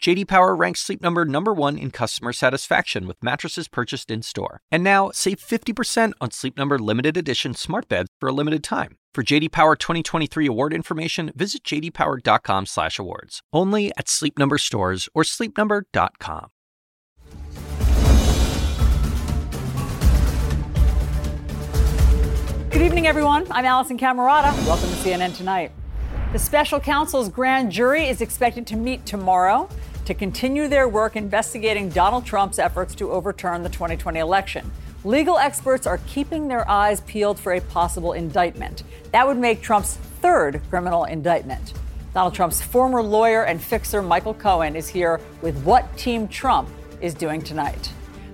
J.D. Power ranks Sleep Number number 1 in customer satisfaction with mattresses purchased in-store. And now, save 50% on Sleep Number limited edition smart beds for a limited time. For J.D. Power 2023 award information, visit jdpower.com/awards. Only at Sleep Number stores or sleepnumber.com. Good evening, everyone. I'm Alisyn Camerota. Welcome to CNN Tonight. The special counsel's grand jury is expected to meet tomorrow to continue their work investigating Donald Trump's efforts to overturn the 2020 election. Legal experts are keeping their eyes peeled for a possible indictment. That would make Trump's third criminal indictment. Donald Trump's former lawyer and fixer, Michael Cohen, is here with what Team Trump is doing tonight.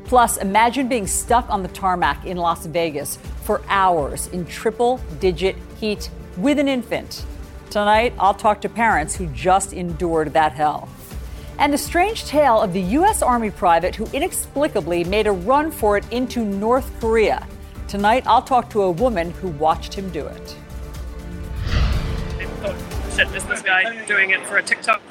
Plus, imagine being stuck on the tarmac in Las Vegas for hours in triple-digit heat with an infant. Tonight, I'll talk to parents who just endured that hell. And the strange tale of the U.S. Army private who inexplicably made a run for it into North Korea. Tonight, I'll talk to a woman who watched him do it. They thought, shit, this guy doing it for a TikTok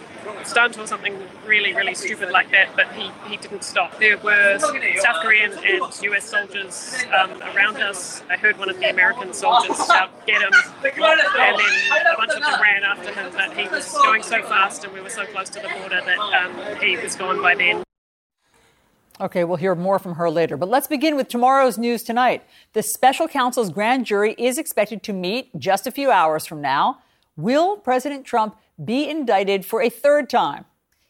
stunt or something really, really stupid like that, but he didn't stop. There were South Korean and U.S. soldiers around us. I heard one of the American soldiers shout, "Get him," and then a bunch of them ran after him, but he was going so fast and we were so close to the border that he was gone by then. Okay, we'll hear more from her later, but let's begin with tomorrow's news tonight. The special counsel's grand jury is expected to meet just a few hours from now. Will President Trump be indicted for a third time?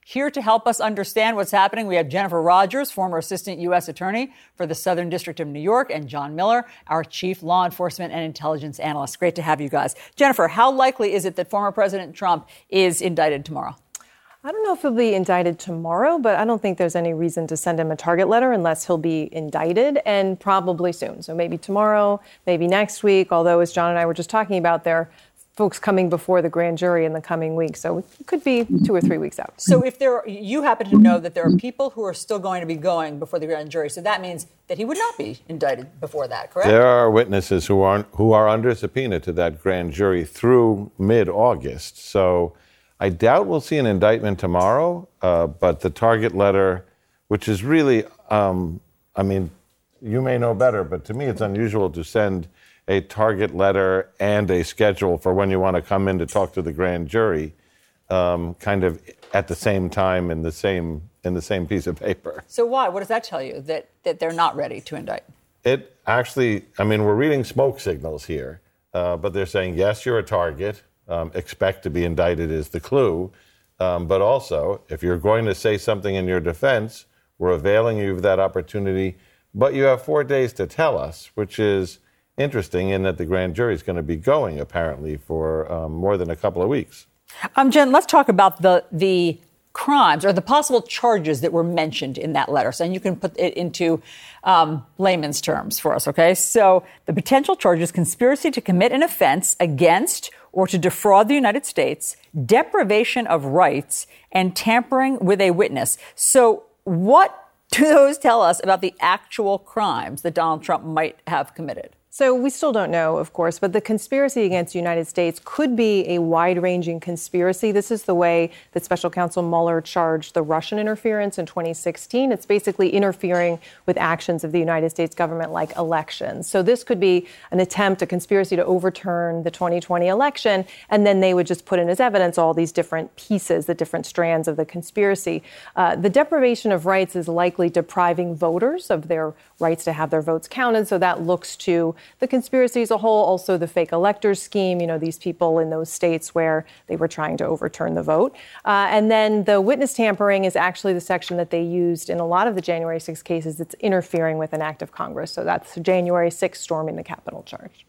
Here to help us understand what's happening, we have Jennifer Rodgers, former assistant U.S. attorney for the Southern District of New York, and John Miller, our chief law enforcement and intelligence analyst. Great to have you guys. Jennifer, how likely is it that former President Trump is indicted tomorrow? I don't know if he'll be indicted tomorrow, but I don't think there's any reason to send him a target letter unless he'll be indicted, and probably soon. So maybe tomorrow, maybe next week, although as John and I were just talking about, there folks coming before the grand jury in the coming week. So it could be 2 or 3 weeks out. So if there, you happen to know that there are people who are still going to be going before the grand jury. So that means that he would not be indicted before that, correct? There are witnesses who are under subpoena to that grand jury through mid-August. So I doubt we'll see an indictment tomorrow. But the target letter, which is really, you may know better, but to me it's unusual to send a target letter and a schedule for when you want to come in to talk to the grand jury, kind of at the same time in the same piece of paper. So why? What does that tell you, that they're not ready to indict? It actually, we're reading smoke signals here, but they're saying, yes, you're a target, expect to be indicted is the clue, but also, if you're going to say something in your defense, we're availing you of that opportunity, but you have 4 days to tell us, which is interesting in that the grand jury is going to be going, apparently, for more than a couple of weeks. Jen, let's talk about the crimes or the possible charges that were mentioned in that letter. So, and you can put it into layman's terms for us, okay? So the potential charges: conspiracy to commit an offense against or to defraud the United States, deprivation of rights, and tampering with a witness. So what do those tell us about the actual crimes that Donald Trump might have committed? So we still don't know, of course, but the conspiracy against the United States could be a wide-ranging conspiracy. This is the way that Special Counsel Mueller charged the Russian interference in 2016. It's basically interfering with actions of the United States government, like elections. So this could be an attempt, a conspiracy to overturn the 2020 election, and then they would just put in as evidence all these different pieces, the different strands of the conspiracy. The deprivation of rights is likely depriving voters of their rights to have their votes counted, so that looks to the conspiracy as a whole, also the fake electors scheme, these people in those states where they were trying to overturn the vote. And then the witness tampering is actually the section that they used in a lot of the January 6 cases. It's interfering with an act of Congress. So that's the January 6 storming the Capitol charge.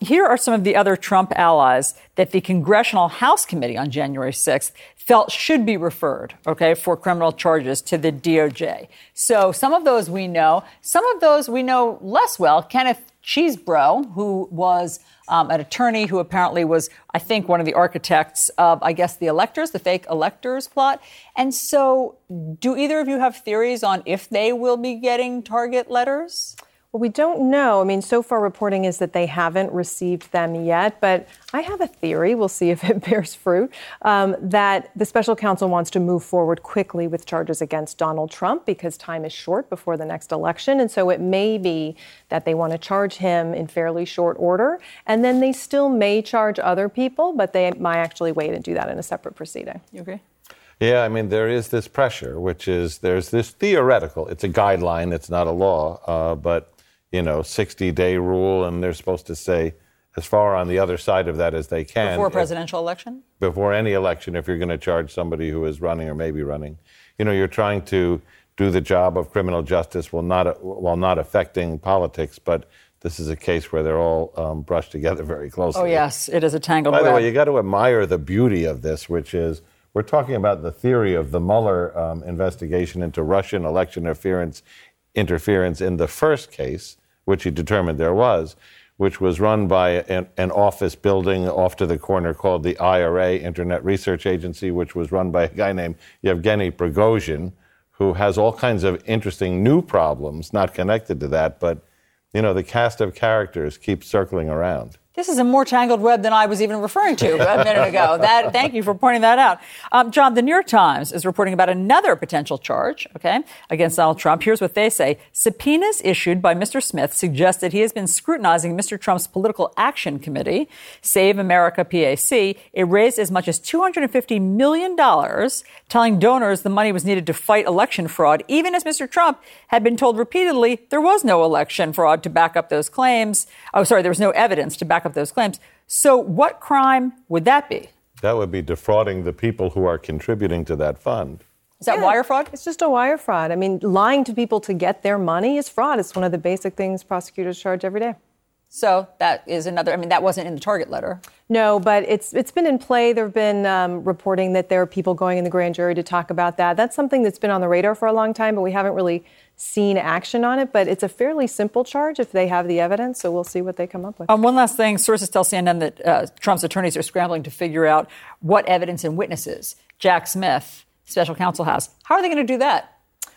Here are some of the other Trump allies that the Congressional House Committee on January 6th felt should be referred, okay, for criminal charges to the DOJ. So some of those we know. Some of those we know less well. Kenneth Cheesebro, who was an attorney who apparently was, I think, one of the architects of, I guess, the electors, the fake electors plot. And so do either of you have theories on if they will be getting target letters? Well, we don't know. I mean, so far reporting is that they haven't received them yet. But I have a theory. We'll see if it bears fruit, that the special counsel wants to move forward quickly with charges against Donald Trump because time is short before the next election. And so it may be that they want to charge him in fairly short order. And then they still may charge other people, but they might actually wait and do that in a separate proceeding. You agree? Yeah, I mean, there is this pressure, which is there's this theoretical. It's a guideline. It's not a law, but, you know, 60-day rule, and they're supposed to say as far on the other side of that as they can. Before a presidential election? Before any election, if you're going to charge somebody who is running or maybe running. You know, you're trying to do the job of criminal justice while not affecting politics, but this is a case where they're all brushed together very closely. Oh, yes, it is a tangled web. By the way, you got to admire the beauty of this, which is we're talking about the theory of the Mueller investigation into Russian election interference in the first case, which he determined there was, which was run by an office building off to the corner called the IRA, Internet Research Agency, which was run by a guy named Yevgeny Prigozhin, who has all kinds of interesting new problems not connected to that. But, you know, the cast of characters keeps circling around. This is a more tangled web than I was even referring to a minute ago. Thank you for pointing that out. John, the New York Times is reporting about another potential charge, okay, against Donald Trump. Here's what they say. Subpoenas issued by Mr. Smith suggest that he has been scrutinizing Mr. Trump's political action committee, Save America PAC. It raised as much as $250 million, telling donors the money was needed to fight election fraud, even as Mr. Trump had been told repeatedly there was no election fraud to back up those claims. There was no evidence to back up those claims. So what crime would that be? That would be defrauding the people who are contributing to that fund. Is that wire fraud? It's just a wire fraud. I mean, lying to people to get their money is fraud. It's one of the basic things prosecutors charge every day. So that is another. I mean, that wasn't in the target letter. No, but it's been in play. There have been reporting that there are people going in the grand jury to talk about that. That's something that's been on the radar for a long time, but we haven't really seen action on it. But it's a fairly simple charge if they have the evidence. So we'll see what they come up with. One last thing. Sources tell CNN that Trump's attorneys are scrambling to figure out what evidence and witnesses Jack Smith, special counsel, has. How are they going to do that?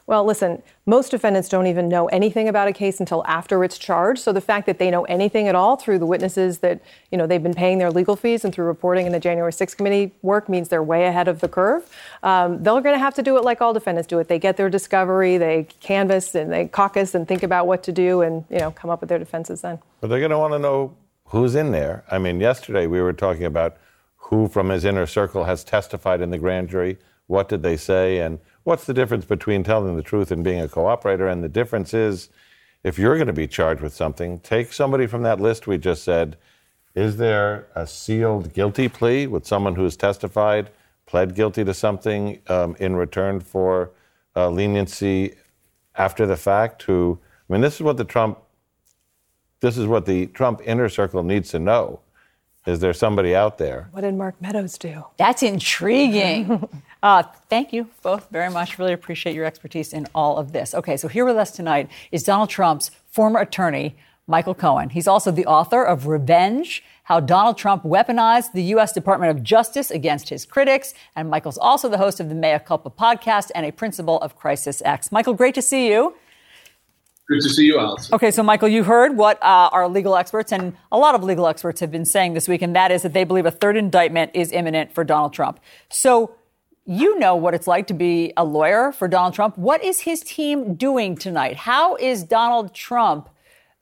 Well, listen, most defendants don't even know anything about a case until after it's charged. So the fact that they know anything at all through the witnesses that, you know, they've been paying their legal fees and through reporting in the January 6th committee work means they're way ahead of the curve. They're going to have to do it like all defendants do it. They get their discovery, they canvass and they caucus and think about what to do and, you know, come up with their defenses then. But they're going to want to know who's in there. I mean, yesterday we were talking about who from his inner circle has testified in the grand jury. What did they say? And what's the difference between telling the truth and being a cooperator? And the difference is, if you're going to be charged with something, take somebody from that list we just said. Is there a sealed guilty plea with someone who's testified, pled guilty to something in return for leniency after the fact? This is what the Trump inner circle needs to know. Is there somebody out there? What did Mark Meadows do? That's intriguing. Thank you both very much. Really appreciate your expertise in all of this. Okay, so here with us tonight is Donald Trump's former attorney, Michael Cohen. He's also the author of Revenge, How Donald Trump Weaponized the U.S. Department of Justice Against His Critics. And Michael's also the host of the Mea Culpa podcast and a principal of Crisis X. Michael, great to see you. Good to see you, Alisyn. Okay, so Michael, you heard what our legal experts and a lot of legal experts have been saying this week, and that is that they believe a third indictment is imminent for Donald Trump. So you know what it's like to be a lawyer for Donald Trump. What is his team doing tonight? How is Donald Trump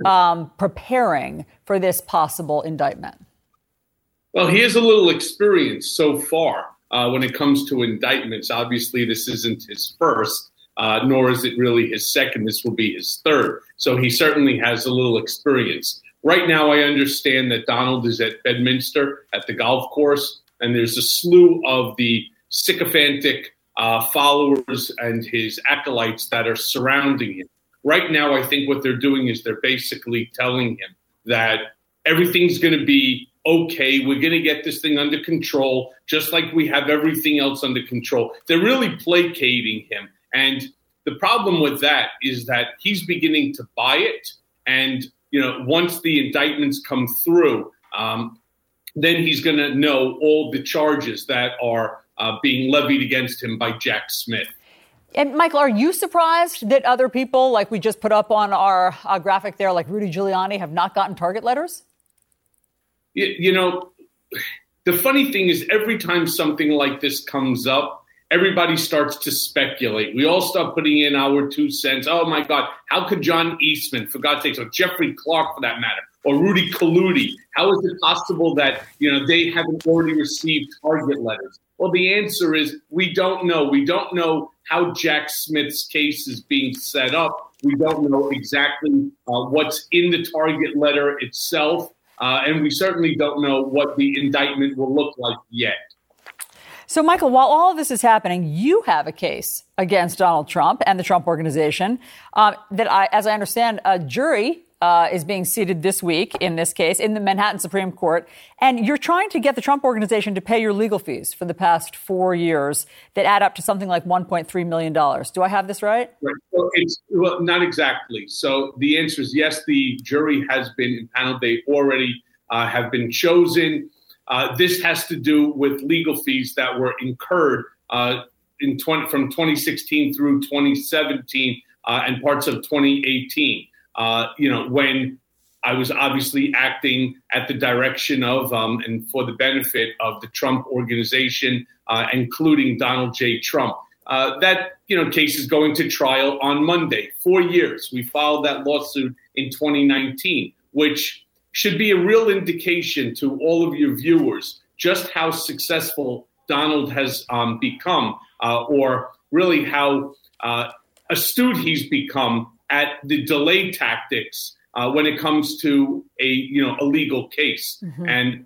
preparing for this possible indictment? Well, he has a little experience so far when it comes to indictments. Obviously, this isn't his first. Nor is it really his second. This will be his third. So he certainly has a little experience. Right now, I understand that Donald is at Bedminster at the golf course, and there's a slew of the sycophantic followers and his acolytes that are surrounding him. Right now, I think what they're doing is they're basically telling him that everything's going to be okay. We're going to get this thing under control, just like we have everything else under control. They're really placating him. And the problem with that is that he's beginning to buy it. And, you know, once the indictments come through, then he's going to know all the charges that are being levied against him by Jack Smith. And, Michael, are you surprised that other people, like we just put up on our graphic there, like Rudy Giuliani, have not gotten target letters? You know, the funny thing is every time something like this comes up, everybody starts to speculate. We all start putting in our 2 cents. Oh, my God, how could John Eastman, for God's sake, or Jeffrey Clark, for that matter, or Rudy Giuliani, how is it possible that, you know, they haven't already received target letters? Well, the answer is we don't know. We don't know how Jack Smith's case is being set up. We don't know exactly what's in the target letter itself. And we certainly don't know what the indictment will look like yet. So, Michael, while all of this is happening, you have a case against Donald Trump and the Trump Organization that, as I understand, a jury is being seated this week in this case in the Manhattan Supreme Court. And you're trying to get the Trump Organization to pay your legal fees for the past 4 years that add up to something like $1.3 million. Do I have this right? Right. So well, not exactly. So the answer is yes, the jury has been impaneled. They already have been chosen. This has to do with legal fees that were incurred from 2016 through 2017 and parts of 2018. You know, when I was obviously acting at the direction of and for the benefit of the Trump Organization, including Donald J. Trump. That, you know, case is going to trial on Monday. 4 years. We filed that lawsuit in 2019, which should be a real indication to all of your viewers just how successful Donald has become or really how astute he's become at the delay tactics when it comes to a legal case. Mm-hmm. And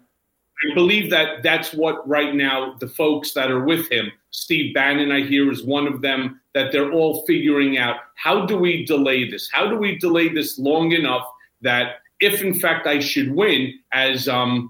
I believe that that's what right now the folks that are with him, Steve Bannon, I hear, is one of them, that they're all figuring out, how do we delay this? How do we delay this long enough that if, in fact, I should win, as John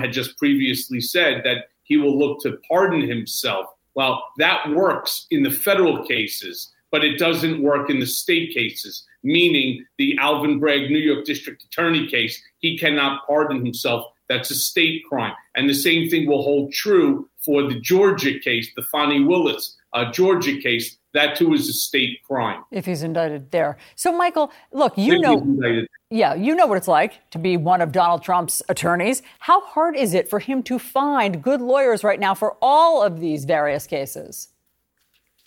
had just previously said, that he will look to pardon himself? Well, that works in the federal cases, but it doesn't work in the state cases, meaning the Alvin Bragg, New York District Attorney case, he cannot pardon himself. That's a state crime. And the same thing will hold true for the Georgia case, the Fannie Willis Georgia case. That, too, is a state crime. If he's indicted there. So, Michael, look, you know what it's like to be one of Donald Trump's attorneys. How hard is it for him to find good lawyers right now for all of these various cases?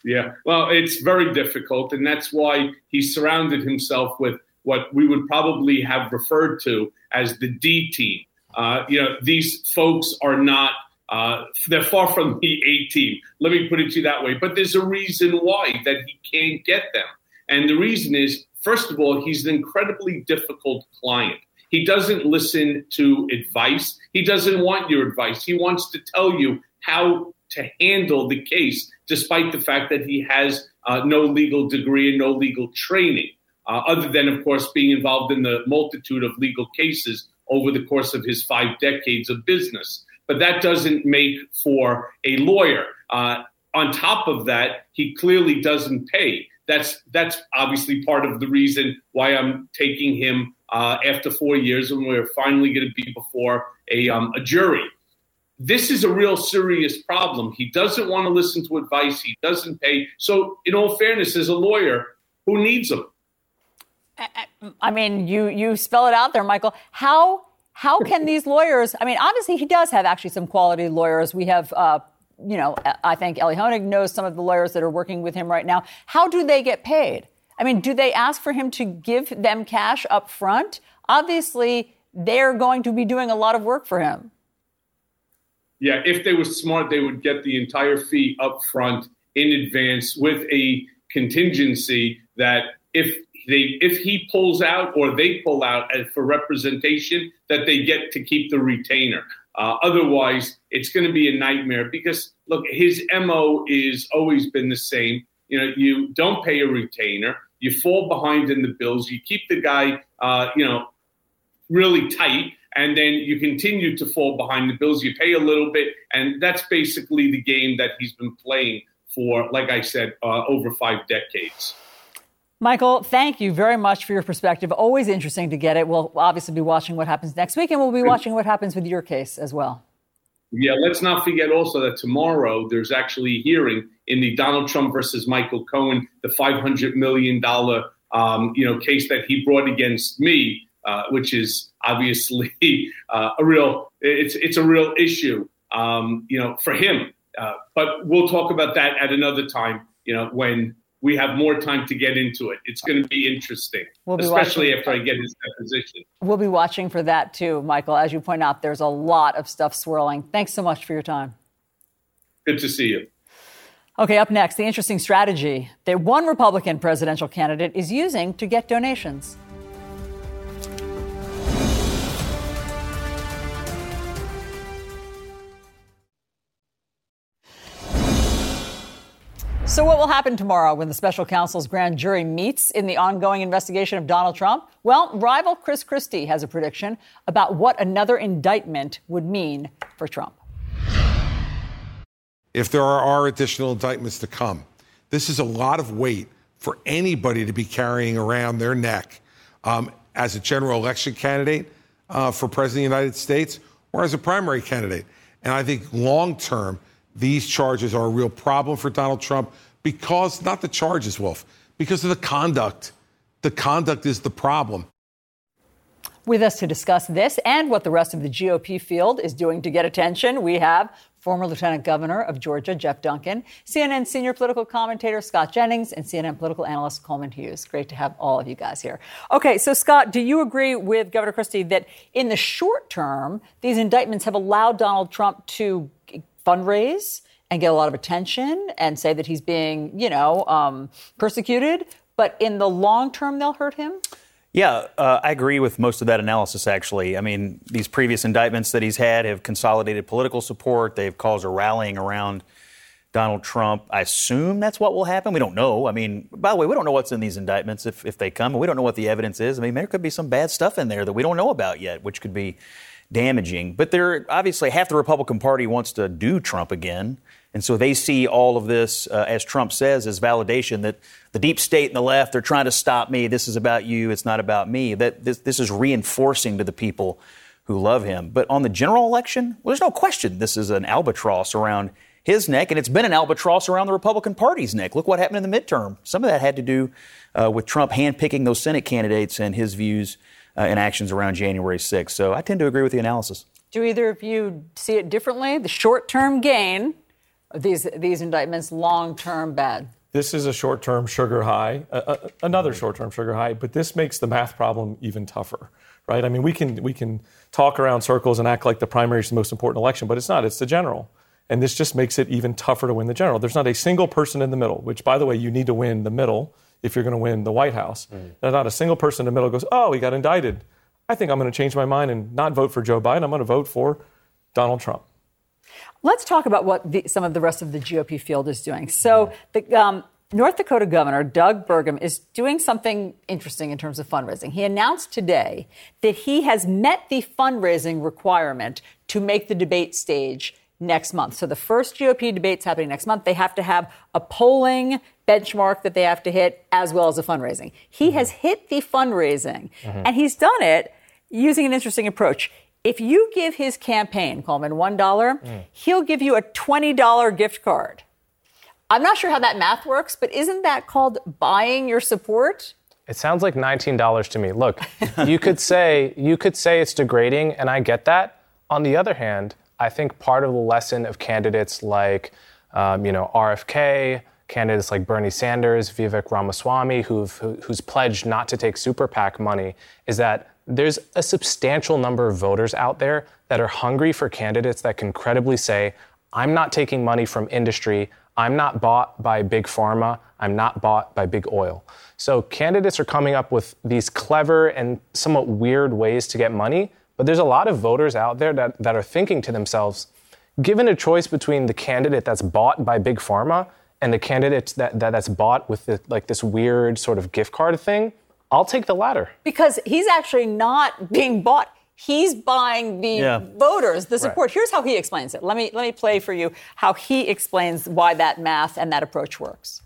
Yeah, well, it's very difficult, and that's why he surrounded himself with what we would probably have referred to as the D team. These folks are not, they're far from the A team. Let me put it to you that way. But there's a reason why that he can't get them. And the reason is, first of all, he's an incredibly difficult client. He doesn't listen to advice. He doesn't want your advice. He wants to tell you how to handle the case, despite the fact that he has no legal degree and no legal training, other than, of course, being involved in the multitude of legal cases over the course of his 5 decades of business. But that doesn't make for a lawyer. On top of that, he clearly doesn't pay. That's obviously part of the reason why I'm taking him after 4 years, when we're finally going to be before a jury. This is a real serious problem. He doesn't want to listen to advice. He doesn't pay. So in all fairness, as a lawyer, who needs him? I mean, you spell it out there, Michael. How can these lawyers? I mean, obviously, he does have actually some quality lawyers. We have, I think Ellie Honig knows some of the lawyers that are working with him right now. How do they get paid? I mean, do they ask for him to give them cash up front? Obviously, they're going to be doing a lot of work for him. Yeah, if they were smart, they would get the entire fee up front in advance, with a contingency that if he pulls out or they pull out for representation, that they get to keep the retainer. Otherwise, it's going to be a nightmare because, look, his MO is always been the same. You know, you don't pay a retainer. You fall behind in the bills. You keep the guy, really tight. and then you continue to fall behind the bills. You pay a little bit, and that's basically the game that he's been playing for, like I said, over 5 decades. Michael, thank you very much for your perspective. Always interesting to get it. We'll obviously be watching what happens next week, and we'll be watching what happens with your case as well. Yeah, let's not forget also that tomorrow there's actually a hearing in the Donald Trump versus Michael Cohen, the $500 million case that he brought against me, which is obviously a real issue, for him. But we'll talk about that at another time, when we have more time to get into it. It's going to be interesting, especially after I get his deposition. We'll be watching for that, too, Michael. As you point out, there's a lot of stuff swirling. Thanks so much for your time. Good to see you. Okay, up next, the interesting strategy that one Republican presidential candidate is using to get donations. So what will happen tomorrow when the special counsel's grand jury meets in the ongoing investigation of Donald Trump? Well, rival Chris Christie has a prediction about what another indictment would mean for Trump. If there are additional indictments to come, this is a lot of weight for anybody to be carrying around their neck as a general election candidate for president of the United States or as a primary candidate. And I think long term, these charges are a real problem for Donald Trump because, not the charges, Wolf, because of the conduct. The conduct is the problem. With us to discuss this and what the rest of the GOP field is doing to get attention, we have former Lieutenant Governor of Georgia, Jeff Duncan, CNN senior political commentator Scott Jennings, and CNN political analyst Coleman Hughes. Great to have all of you guys here. Okay, so Scott, do you agree with Governor Christie that in the short term, these indictments have allowed Donald Trump to fundraise and get a lot of attention and say that he's being, persecuted, but in the long term, they'll hurt him? Yeah, I agree with most of that analysis, actually. I mean, these previous indictments that he's had have consolidated political support. They've caused a rallying around Donald Trump. I assume that's what will happen. We don't know. I mean, by the way, we don't know what's in these indictments if they come. We don't know what the evidence is. I mean, there could be some bad stuff in there that we don't know about yet, which could be damaging. But they're obviously half the Republican Party wants to do Trump again. And so they see all of this, as Trump says, as validation that the deep state and the left, they're trying to stop me. This is about you. It's not about me. That this is reinforcing to the people who love him. But on the general election, well, there's no question this is an albatross around his neck. And it's been an albatross around the Republican Party's neck. Look what happened in the midterm. Some of that had to do with Trump handpicking those Senate candidates and his views and actions around January 6th. So I tend to agree with the analysis. Do either of you see it differently? The short-term gain of these indictments, long-term bad? This is a short-term sugar high, another short-term sugar high, but this makes the math problem even tougher, right? I mean, we can talk around circles and act like the primary is the most important election, but it's not. It's the general. And this just makes it even tougher to win the general. There's not a single person in the middle, which, by the way, you need to win the middle if you're going to win the White House. Mm. Not a single person in the middle goes, oh, he got indicted. I think I'm going to change my mind and not vote for Joe Biden. I'm going to vote for Donald Trump. Let's talk about what some of the rest of the GOP field is doing. So the North Dakota Governor Doug Burgum is doing something interesting in terms of fundraising. He announced today that he has met the fundraising requirement to make the debate stage next month. So the first GOP debate's happening next month. They have to have a polling benchmark that they have to hit as well as a fundraising. He has hit the fundraising, and he's done it using an interesting approach. If you give his campaign, Coleman, $1, he'll give you a $20 gift card. I'm not sure how that math works, but isn't that called buying your support? It sounds like $19 to me. Look, you could say it's degrading, and I get that. On the other hand, I think part of the lesson of candidates like, RFK, candidates like Bernie Sanders, Vivek Ramaswamy, who's pledged not to take super PAC money, is that there's a substantial number of voters out there that are hungry for candidates that can credibly say, I'm not taking money from industry. I'm not bought by big pharma. I'm not bought by big oil. So candidates are coming up with these clever and somewhat weird ways to get money. But there's a lot of voters out there that are thinking to themselves, given a choice between the candidate that's bought by big pharma and the candidate that's bought with this weird sort of gift card thing, I'll take the latter. Because he's actually not being bought. He's buying the voters, the support. Right. Here's how he explains it. Let me play for you how he explains why that math and that approach works.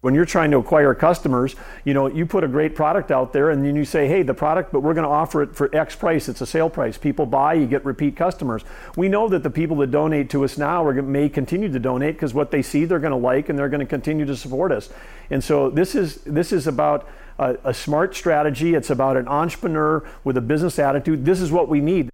When you're trying to acquire customers, you know, you put a great product out there and then you say, hey, the product, but we're going to offer it for X price. It's a sale price. People buy, you get repeat customers. We know that the people that donate to us now may continue to donate because what they see they're going to like and they're going to continue to support us. And so this is about a smart strategy. It's about an entrepreneur with a business attitude. This is what we need.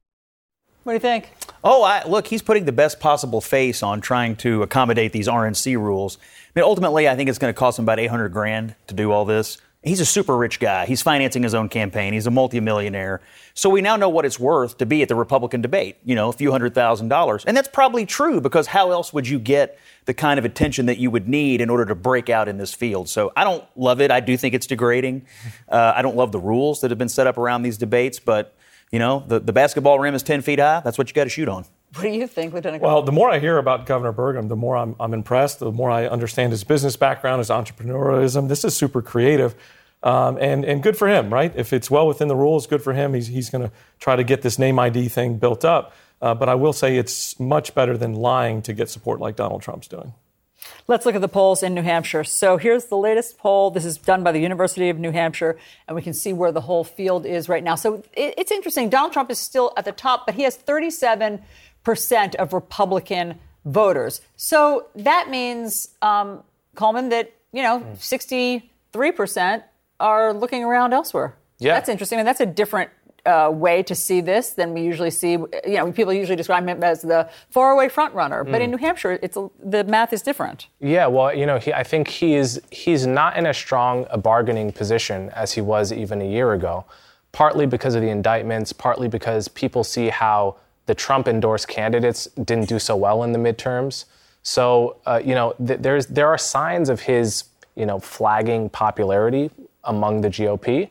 What do you think? Oh, look, he's putting the best possible face on trying to accommodate these RNC rules. I mean, ultimately, I think it's going to cost him about $800,000 to do all this. He's a super rich guy. He's financing his own campaign. He's a multimillionaire. So we now know what it's worth to be at the Republican debate, you know, a few $100,000. And that's probably true because how else would you get the kind of attention that you would need in order to break out in this field? So I don't love it. I do think it's degrading. I don't love the rules that have been set up around these debates, but you know, the basketball rim is 10 feet high. That's what you got to shoot on. What do you think, Lieutenant Governor? Well, the more I hear about Governor Burgum, the more I'm impressed, the more I understand his business background, his entrepreneurialism. This is super creative and good for him, right? If it's well within the rules, good for him. He's going to try to get this name ID thing built up. But I will say it's much better than lying to get support like Donald Trump's doing. Let's look at the polls in New Hampshire. So here's the latest poll. This is done by the University of New Hampshire, and we can see where the whole field is right now. So it's interesting. Donald Trump is still at the top, but he has 37% of Republican voters. So that means, Coleman, that, you know, 63% are looking around elsewhere. Yeah. That's interesting. I mean, that's a different way to see this than we usually see. You know, people usually describe him as the faraway front runner, but in New Hampshire, the math is different. Yeah, well, you know, I think he's not in as strong a bargaining position as he was even a year ago, partly because of the indictments, partly because people see how the Trump-endorsed candidates didn't do so well in the midterms. So, you know, there are signs of his, you know, flagging popularity among the GOP.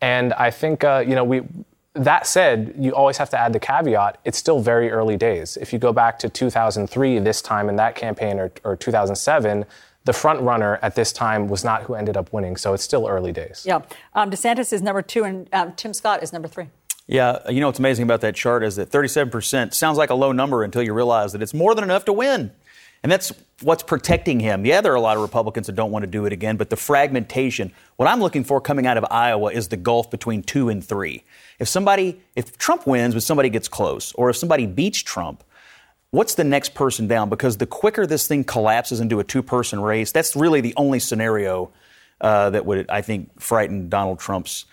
And I think, you know, that said, you always have to add the caveat, it's still very early days. If you go back to 2003 this time in that campaign or 2007, the front runner at this time was not who ended up winning. So it's still early days. Yeah. DeSantis is number 2 and Tim Scott is number 3. Yeah. You know, what's amazing about that chart is that 37% sounds like a low number until you realize that it's more than enough to win. And that's what's protecting him. Yeah, there are a lot of Republicans that don't want to do it again, but the fragmentation, what I'm looking for coming out of Iowa is the gulf between 2 and 3. If Trump wins, but somebody gets close, or if somebody beats Trump, what's the next person down? Because the quicker this thing collapses into a 2-person race, that's really the only scenario that would, I think, frighten Donald Trump's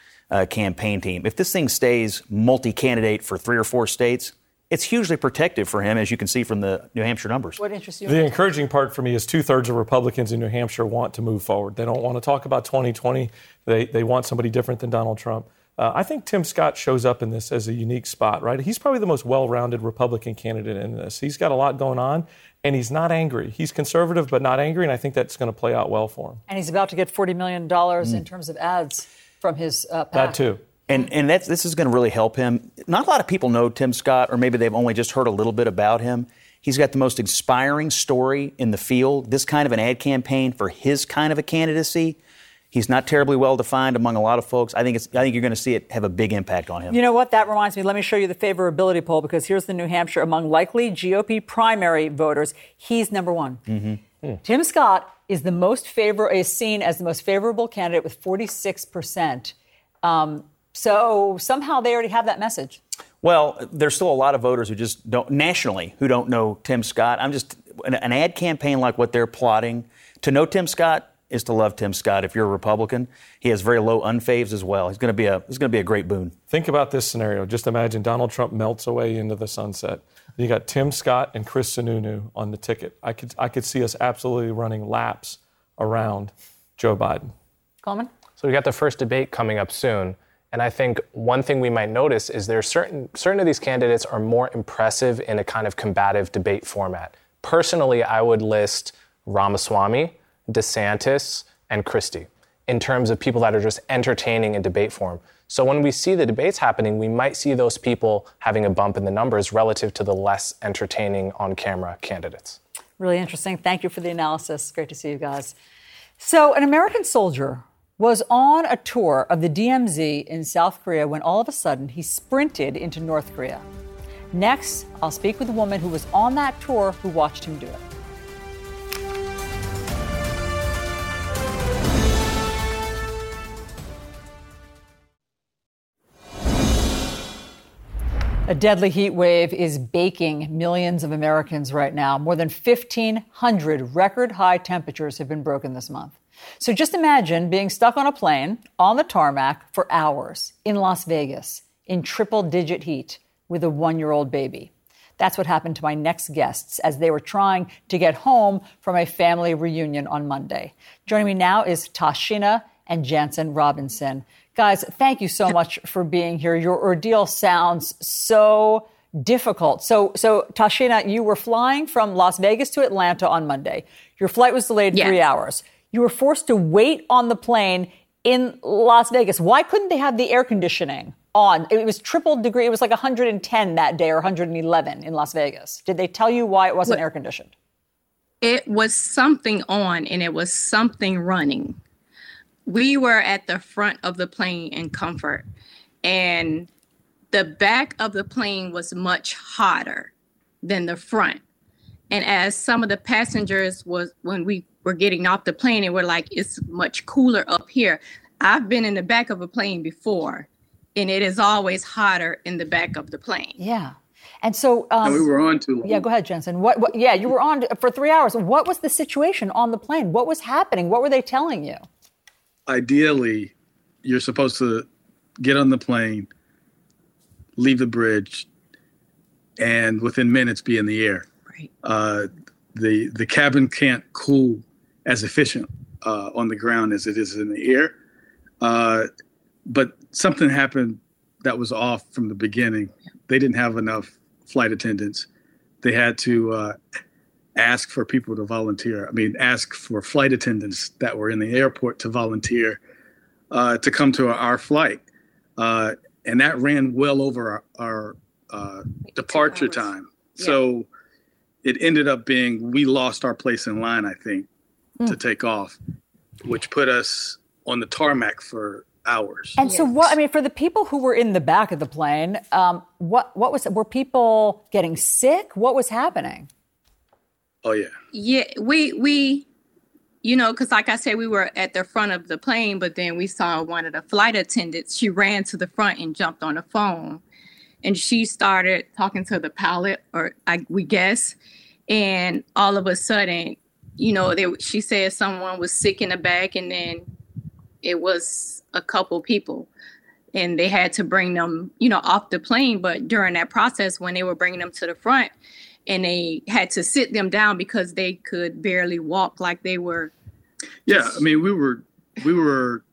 campaign team. If this thing stays multi-candidate for 3 or 4 states, it's hugely protective for him, as you can see from the New Hampshire numbers. What interests you? The encouraging part for me is 2/3 of Republicans in New Hampshire want to move forward. They don't want to talk about 2020. They want somebody different than Donald Trump. I think Tim Scott shows up in this as a unique spot, right? He's probably the most well-rounded Republican candidate in this. He's got a lot going on, and he's not angry. He's conservative but not angry, and I think that's going to play out well for him. And he's about to get $40 million in terms of ads from his PAC. That too. And this is going to really help him. Not a lot of people know Tim Scott, or maybe they've only just heard a little bit about him. He's got the most inspiring story in the field. This kind of an ad campaign for his kind of a candidacy. He's not terribly well-defined among a lot of folks. I think you're going to see it have a big impact on him. You know what? That reminds me. Let me show you the favorability poll, because here's the New Hampshire among likely GOP primary voters. He's number 1. Mm-hmm. Tim Scott is seen as the most favorable candidate with 46%. So somehow they already have that message. Well, there's still a lot of voters who don't know Tim Scott. An ad campaign like what they're plotting. To know Tim Scott is to love Tim Scott. If you're a Republican, he has very low unfaves as well. It's going to be a great boon. Think about this scenario. Just imagine Donald Trump melts away into the sunset. You got Tim Scott and Chris Sununu on the ticket. I could see us absolutely running laps around Joe Biden. Coleman? So we got the first debate coming up soon. And I think one thing we might notice is there are certain of these candidates are more impressive in a kind of combative debate format. Personally, I would list Ramaswamy, DeSantis, and Christie in terms of people that are just entertaining in debate form. So when we see the debates happening, we might see those people having a bump in the numbers relative to the less entertaining on-camera candidates. Really interesting. Thank you for the analysis. Great to see you guys. So an American soldier was on a tour of the DMZ in South Korea when all of a sudden he sprinted into North Korea. Next, I'll speak with a woman who was on that tour who watched him do it. A deadly heat wave is baking millions of Americans right now. More than 1,500 record high temperatures have been broken this month. So just imagine being stuck on a plane on the tarmac for hours in Las Vegas in triple digit heat with a one-year-old baby. That's what happened to my next guests as they were trying to get home from a family reunion on Monday. Joining me now is Tashina and Jansen Robinson. Guys, thank you so much for being here. Your ordeal sounds so difficult. So Tashina, you were flying from Las Vegas to Atlanta on Monday. Your flight was delayed 3 hours. You were forced to wait on the plane in Las Vegas. Why couldn't they have the air conditioning on? It was triple degree. It was like 110 that day or 111 in Las Vegas. Did they tell you why it wasn't air conditioned? It was something on and it was something running. We were at the front of the plane in comfort, and the back of the plane was much hotter than the front. And as some of the passengers was, when we were getting off the plane, and we're like, it's much cooler up here. I've been in the back of a plane before, and it is always hotter in the back of the plane. Yeah. And so we were on too long. Yeah, go ahead, Jensen. Yeah, you were on for 3 hours. What was the situation on the plane? What was happening? What were they telling you? Ideally, you're supposed to get on the plane, leave the bridge, and within minutes be in the air. Right. The cabin can't cool as efficient on the ground as it is in the air. But something happened that was off from the beginning. They didn't have enough flight attendants. They had to ask for people to volunteer. I mean, ask for flight attendants that were in the airport to volunteer to come to our flight. And that ran well over our departure time. Yeah. So it ended up being we lost our place in line, I think, to take off, which put us on the tarmac for hours. And so what, I mean, for the people who were in the back of the plane, what was, were people getting sick? What was happening? Oh, yeah. Yeah, we you know, because like I said, we were at the front of the plane, but then we saw one of the flight attendants. She ran to the front and jumped on the phone, and she started talking to the pilot, or we guess. And all of a sudden, you know, she said someone was sick in the back, and then it was a couple people. And they had to bring them, you know, off the plane. But during that process, when they were bringing them to the front, and they had to sit them down because they could barely walk, like they were. Yeah, I mean, we were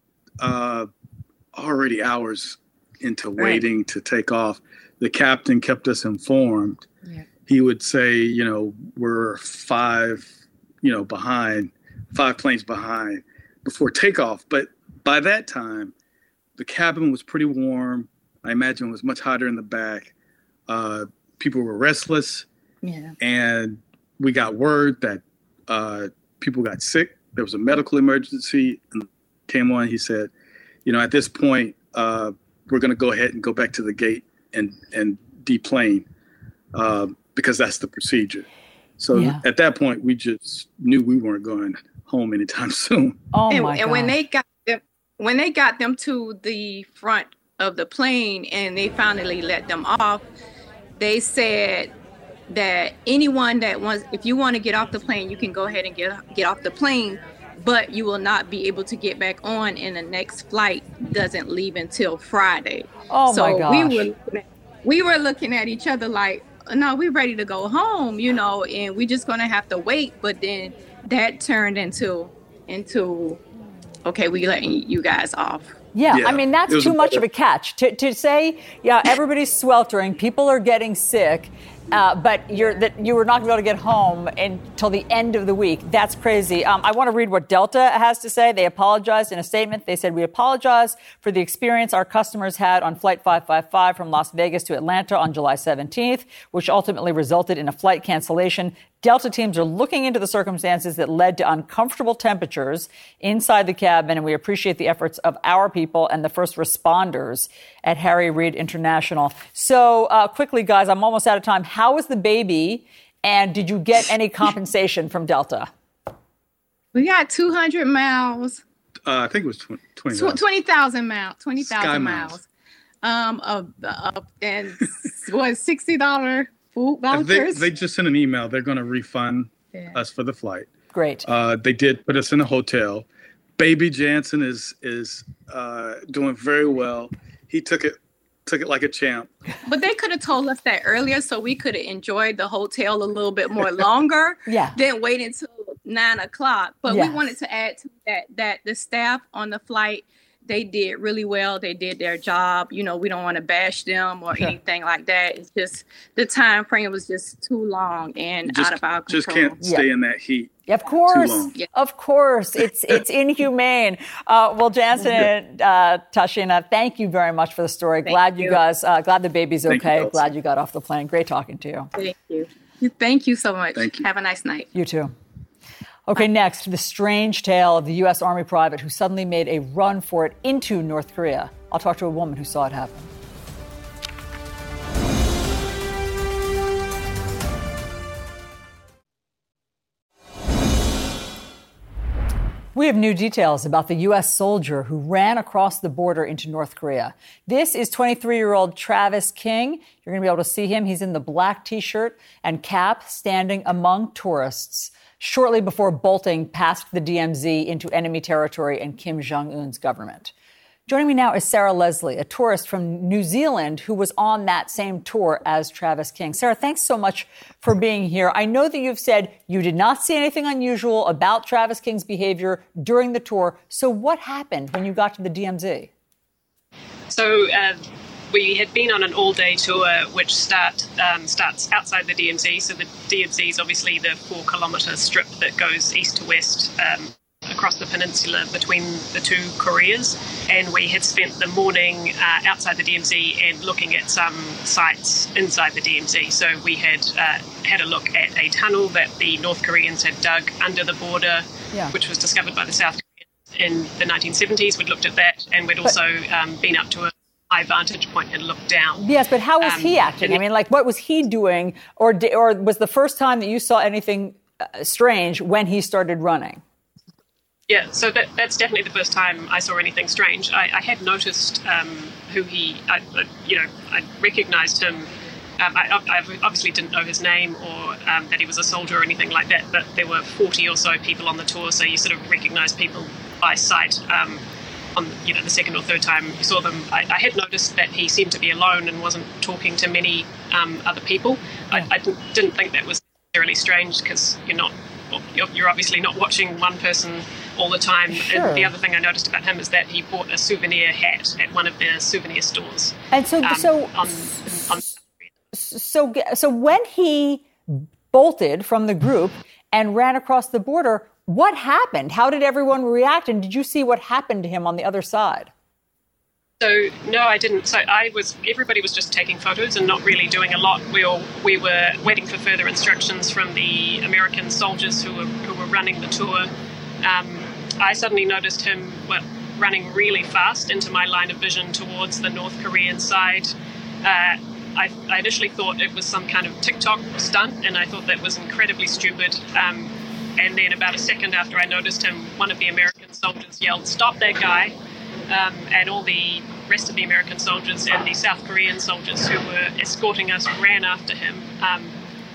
already hours into waiting to take off. The captain kept us informed. Yeah. He would say, you know, we're five planes behind before takeoff. But by that time, the cabin was pretty warm. I imagine it was much hotter in the back. People were restless. Yeah. And we got word that people got sick. There was a medical emergency. And came on. He said, you know, at this point, we're going to go ahead and go back to the gate and deplane because that's the procedure. So at that point, we just knew we weren't going home anytime soon. Oh, my God. And when they got them to the front of the plane and they finally let them off, they said that anyone that wants, if you want to get off the plane, you can go ahead and get off the plane, but you will not be able to get back on, and the next flight doesn't leave until Friday. Oh, so my gosh. We were looking at each other like, no, we're ready to go home, you know, and we're just going to have to wait. But then that turned into okay, we're letting you guys off. Yeah, I mean, that's too much of a catch. To say, yeah, everybody's sweltering, people are getting sick, But you were not going to be able to get home until the end of the week. That's crazy. I want to read what Delta has to say. They apologized in a statement. They said, "We apologize for the experience our customers had on Flight 555 from Las Vegas to Atlanta on July 17th, which ultimately resulted in a flight cancellation. Delta teams are looking into the circumstances that led to uncomfortable temperatures inside the cabin, and we appreciate the efforts of our people and the first responders at Harry Reid International." So quickly, guys, I'm almost out of time. How was the baby, and did you get any compensation from Delta? We got 200 miles. I think it was 20,000 miles. 20,000 miles. And what, $60 food vouchers? They just sent an email. They're going to refund us for the flight. Great. They did put us in a hotel. Baby Jansen is doing very well. He took it like a champ. But they could have told us that earlier, so we could have enjoyed the hotel a little bit more longer. Then wait until 9 o'clock. But we wanted to add to that the staff on the flight, they did really well. They did their job. You know, we don't want to bash them or anything like that. It's just the time frame was just too long and out of our control. Just can't stay in that heat. Of course. Of course. It's inhumane. Well, Jansen and Tashina, thank you very much for the story. Glad the baby's okay. Glad you got off the plane. Great talking to you. Thank you. Thank you so much. Thank you. Have a nice night. You too. Okay, next, the strange tale of the U.S. Army private who suddenly made a run for it into North Korea. I'll talk to a woman who saw it happen. We have new details about the U.S. soldier who ran across the border into North Korea. This is 23-year-old Travis King. You're going to be able to see him. He's in the black T-shirt and cap standing among tourists shortly before bolting past the DMZ into enemy territory and Kim Jong-un's government. Joining me now is Sarah Leslie, a tourist from New Zealand who was on that same tour as Travis King. Sarah, thanks so much for being here. I know that you've said you did not see anything unusual about Travis King's behavior during the tour. So what happened when you got to the DMZ? So we had been on an all-day tour, which starts outside the DMZ. So the DMZ is obviously the 4-kilometre strip that goes east to west across the peninsula between the two Koreas, and we had spent the morning outside the DMZ and looking at some sites inside the DMZ. So we had had a look at a tunnel that the North Koreans had dug under the border, which was discovered by the South Koreans in the 1970s. We'd looked at that, and we'd also been up to a high vantage point and looked down. Yes, but how was he acting? I mean, like, what was he doing? Or was the first time that you saw anything strange when he started running? Yeah, so that's definitely the first time I saw anything strange. I had noticed I recognized him. I obviously didn't know his name or that he was a soldier or anything like that, but there were 40 or so people on the tour, so you sort of recognize people by sight. On the second or third time you saw them, I had noticed that he seemed to be alone and wasn't talking to many other people. I didn't think that was necessarily strange because you're obviously not watching one person all the time. Sure. And the other thing I noticed about him is that he bought a souvenir hat at one of their souvenir stores. And so when he bolted from the group and ran across the border, what happened? How did everyone react? And did you see what happened to him on the other side? So no, I didn't. So everybody was just taking photos and not really doing a lot. We were waiting for further instructions from the American soldiers who were running the tour. I suddenly noticed him running really fast into my line of vision towards the North Korean side. I initially thought it was some kind of TikTok stunt, and I thought that was incredibly stupid. And then about a second after I noticed him, one of the American soldiers yelled, "Stop that guy!" And all the rest of the American soldiers and the South Korean soldiers who were escorting us ran after him.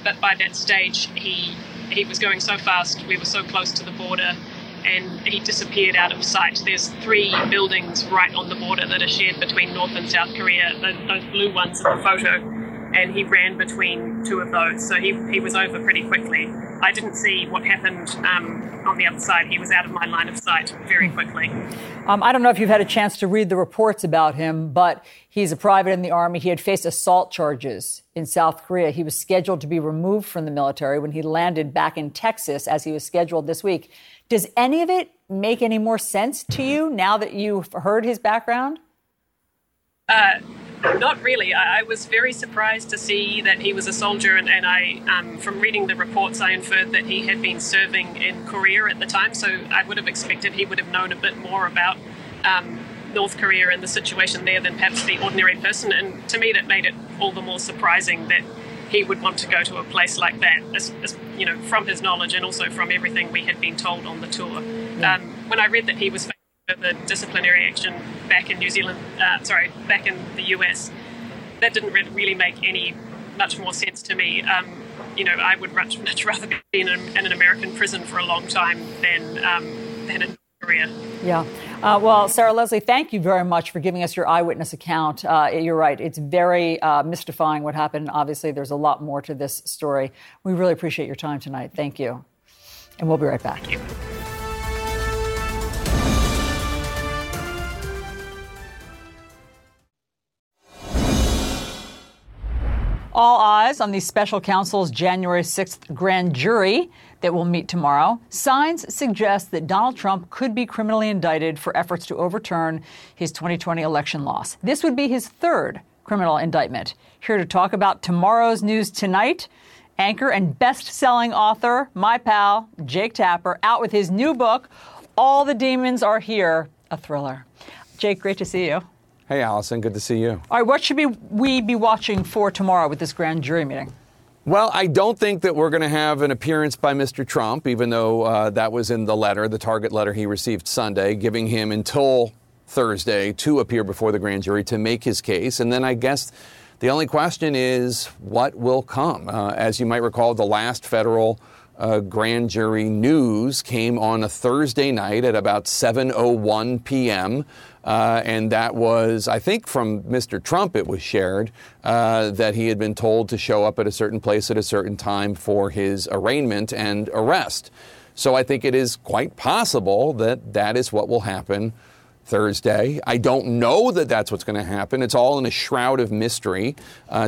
But by that stage, he was going so fast, we were so close to the border, and he disappeared out of sight. There's 3 buildings right on the border that are shared between North and South Korea. Those blue ones in the photo and he ran between two of those, so he was over pretty quickly. I didn't see what happened on the other side. He was out of my line of sight very quickly. I don't know if you've had a chance to read the reports about him, but he's a private in the Army. He had faced assault charges in South Korea. He was scheduled to be removed from the military when he landed back in Texas, as he was scheduled this week. Does any of it make any more sense to you now that you've heard his background? Not really. I was very surprised to see that he was a soldier, and I, from reading the reports, I inferred that he had been serving in Korea at the time, so I would have expected he would have known a bit more about North Korea and the situation there than perhaps the ordinary person, and to me that made it all the more surprising that he would want to go to a place like that, as you know, from his knowledge and also from everything we had been told on the tour. When I read that he was the disciplinary action back in back in the US, that didn't really make any much more sense to me. I would much rather be in an American prison for a long time than in Korea. Yeah. Well, Sarah Leslie, thank you very much for giving us your eyewitness account. You're right. It's very mystifying what happened. Obviously, there's a lot more to this story. We really appreciate your time tonight. Thank you. And we'll be right back. Thank you. All eyes on the special counsel's January 6th grand jury that will meet tomorrow. Signs suggest that Donald Trump could be criminally indicted for efforts to overturn his 2020 election loss. This would be his third criminal indictment. Here to talk about tomorrow's news tonight, anchor and best-selling author, my pal, Jake Tapper, out with his new book, All the Demons Are Here, a thriller. Jake, great to see you. Hey, Alisyn, good to see you. All right, what should we be watching for tomorrow with this grand jury meeting? Well, I don't think that we're going to have an appearance by Mr. Trump, even though that was in the letter, the target letter he received Sunday, giving him until Thursday to appear before the grand jury to make his case. And then I guess the only question is what will come. As you might recall, the last federal grand jury news came on a Thursday night at about 7:01 p.m., and that was, I think from Mr. Trump it was shared, that he had been told to show up at a certain place at a certain time for his arraignment and arrest. So I think it is quite possible that that is what will happen Thursday. I don't know that that's what's going to happen. It's all in a shroud of mystery.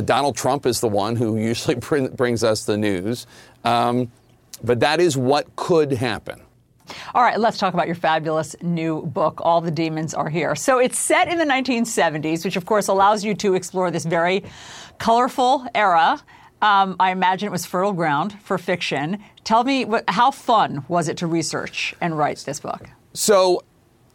Donald Trump is the one who usually brings us the news. But that is what could happen. All right, let's talk about your fabulous new book, All the Demons Are Here. So it's set in the 1970s, which, of course, allows you to explore this very colorful era. I imagine it was fertile ground for fiction. Tell me, how fun was it to research and write this book? So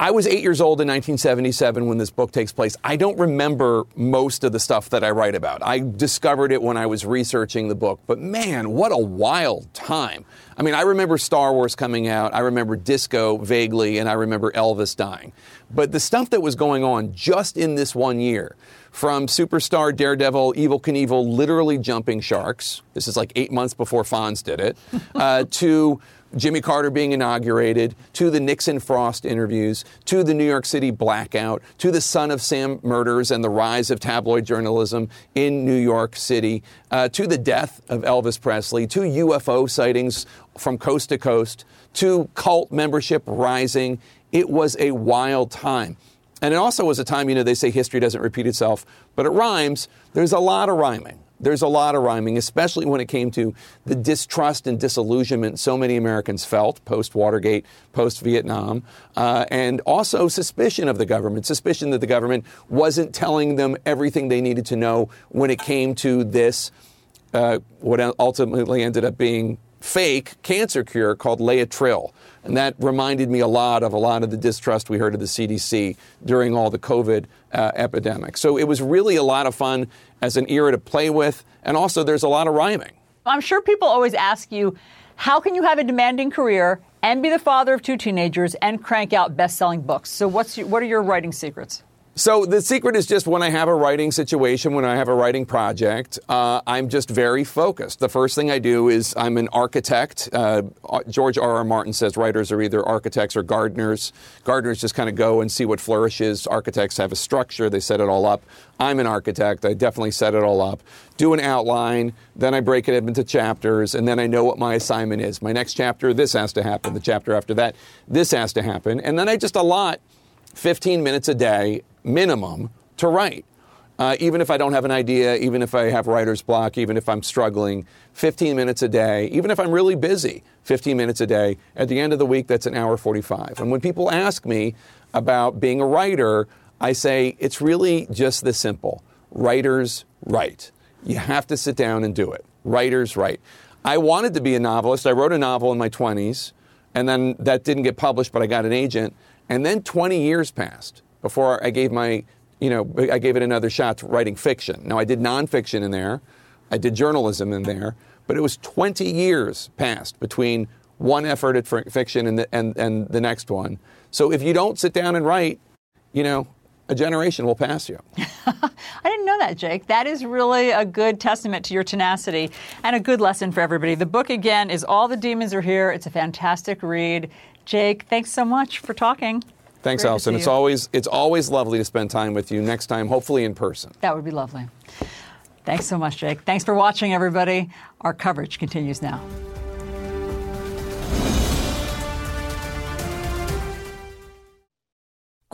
I was 8 years old in 1977 when this book takes place. I don't remember most of the stuff that I write about. I discovered it when I was researching the book. But man, what a wild time. I mean, I remember Star Wars coming out. I remember disco vaguely, and I remember Elvis dying. But the stuff that was going on just in this one year, from Superstar, Daredevil, Evel Knievel literally jumping sharks. This is like 8 months before Fonz did it, to Jimmy Carter being inaugurated, to the Nixon-Frost interviews, to the New York City blackout, to the Son of Sam murders and the rise of tabloid journalism in New York City, to the death of Elvis Presley, to UFO sightings from coast to coast, to cult membership rising. It was a wild time. And it also was a time, you know, they say history doesn't repeat itself, but it rhymes. There's a lot of rhyming. There's a lot of rhyming, especially when it came to the distrust and disillusionment so many Americans felt post-Watergate, post-Vietnam, and also suspicion of the government, suspicion that the government wasn't telling them everything they needed to know when it came to this, what ultimately ended up being fake cancer cure called Leotril. And that reminded me a lot of the distrust we heard of the CDC during all the COVID epidemic. So it was really a lot of fun as an era to play with. And also there's a lot of rhyming. I'm sure people always ask you, how can you have a demanding career and be the father of two teenagers and crank out best-selling books? So what are your writing secrets? So the secret is just when I have a writing situation, when I have a writing project, I'm just very focused. The first thing I do is I'm an architect. George R.R. Martin says writers are either architects or gardeners. Gardeners just kind of go and see what flourishes. Architects have a structure. They set it all up. I'm an architect. I definitely set it all up. Do an outline. Then I break it up into chapters. And then I know what my assignment is. My next chapter, this has to happen. The chapter after that, this has to happen. And then I just allot 15 minutes a day minimum to write. Even if I don't have an idea, even if I have writer's block, even if I'm struggling, 15 minutes a day, even if I'm really busy, 15 minutes a day. At the end of the week, that's an hour 45. And when people ask me about being a writer, I say it's really just this simple. Writers write. You have to sit down and do it. Writers write. I wanted to be a novelist. I wrote a novel in my 20s, and then that didn't get published, but I got an agent. And then 20 years passed before I gave my, I gave it another shot to writing fiction. Now, I did nonfiction in there. I did journalism in there. But it was 20 years passed between one effort at fiction and the next one. So if you don't sit down and write, a generation will pass you. I didn't know that, Jake. That is really a good testament to your tenacity and a good lesson for everybody. The book, again, is All the Demons Are Here. It's a fantastic read. Jake, thanks so much for talking. Thanks, Alisyn. It's always lovely to spend time with you. Next time, hopefully in person. That would be lovely. Thanks so much, Jake. Thanks for watching, everybody. Our coverage continues now.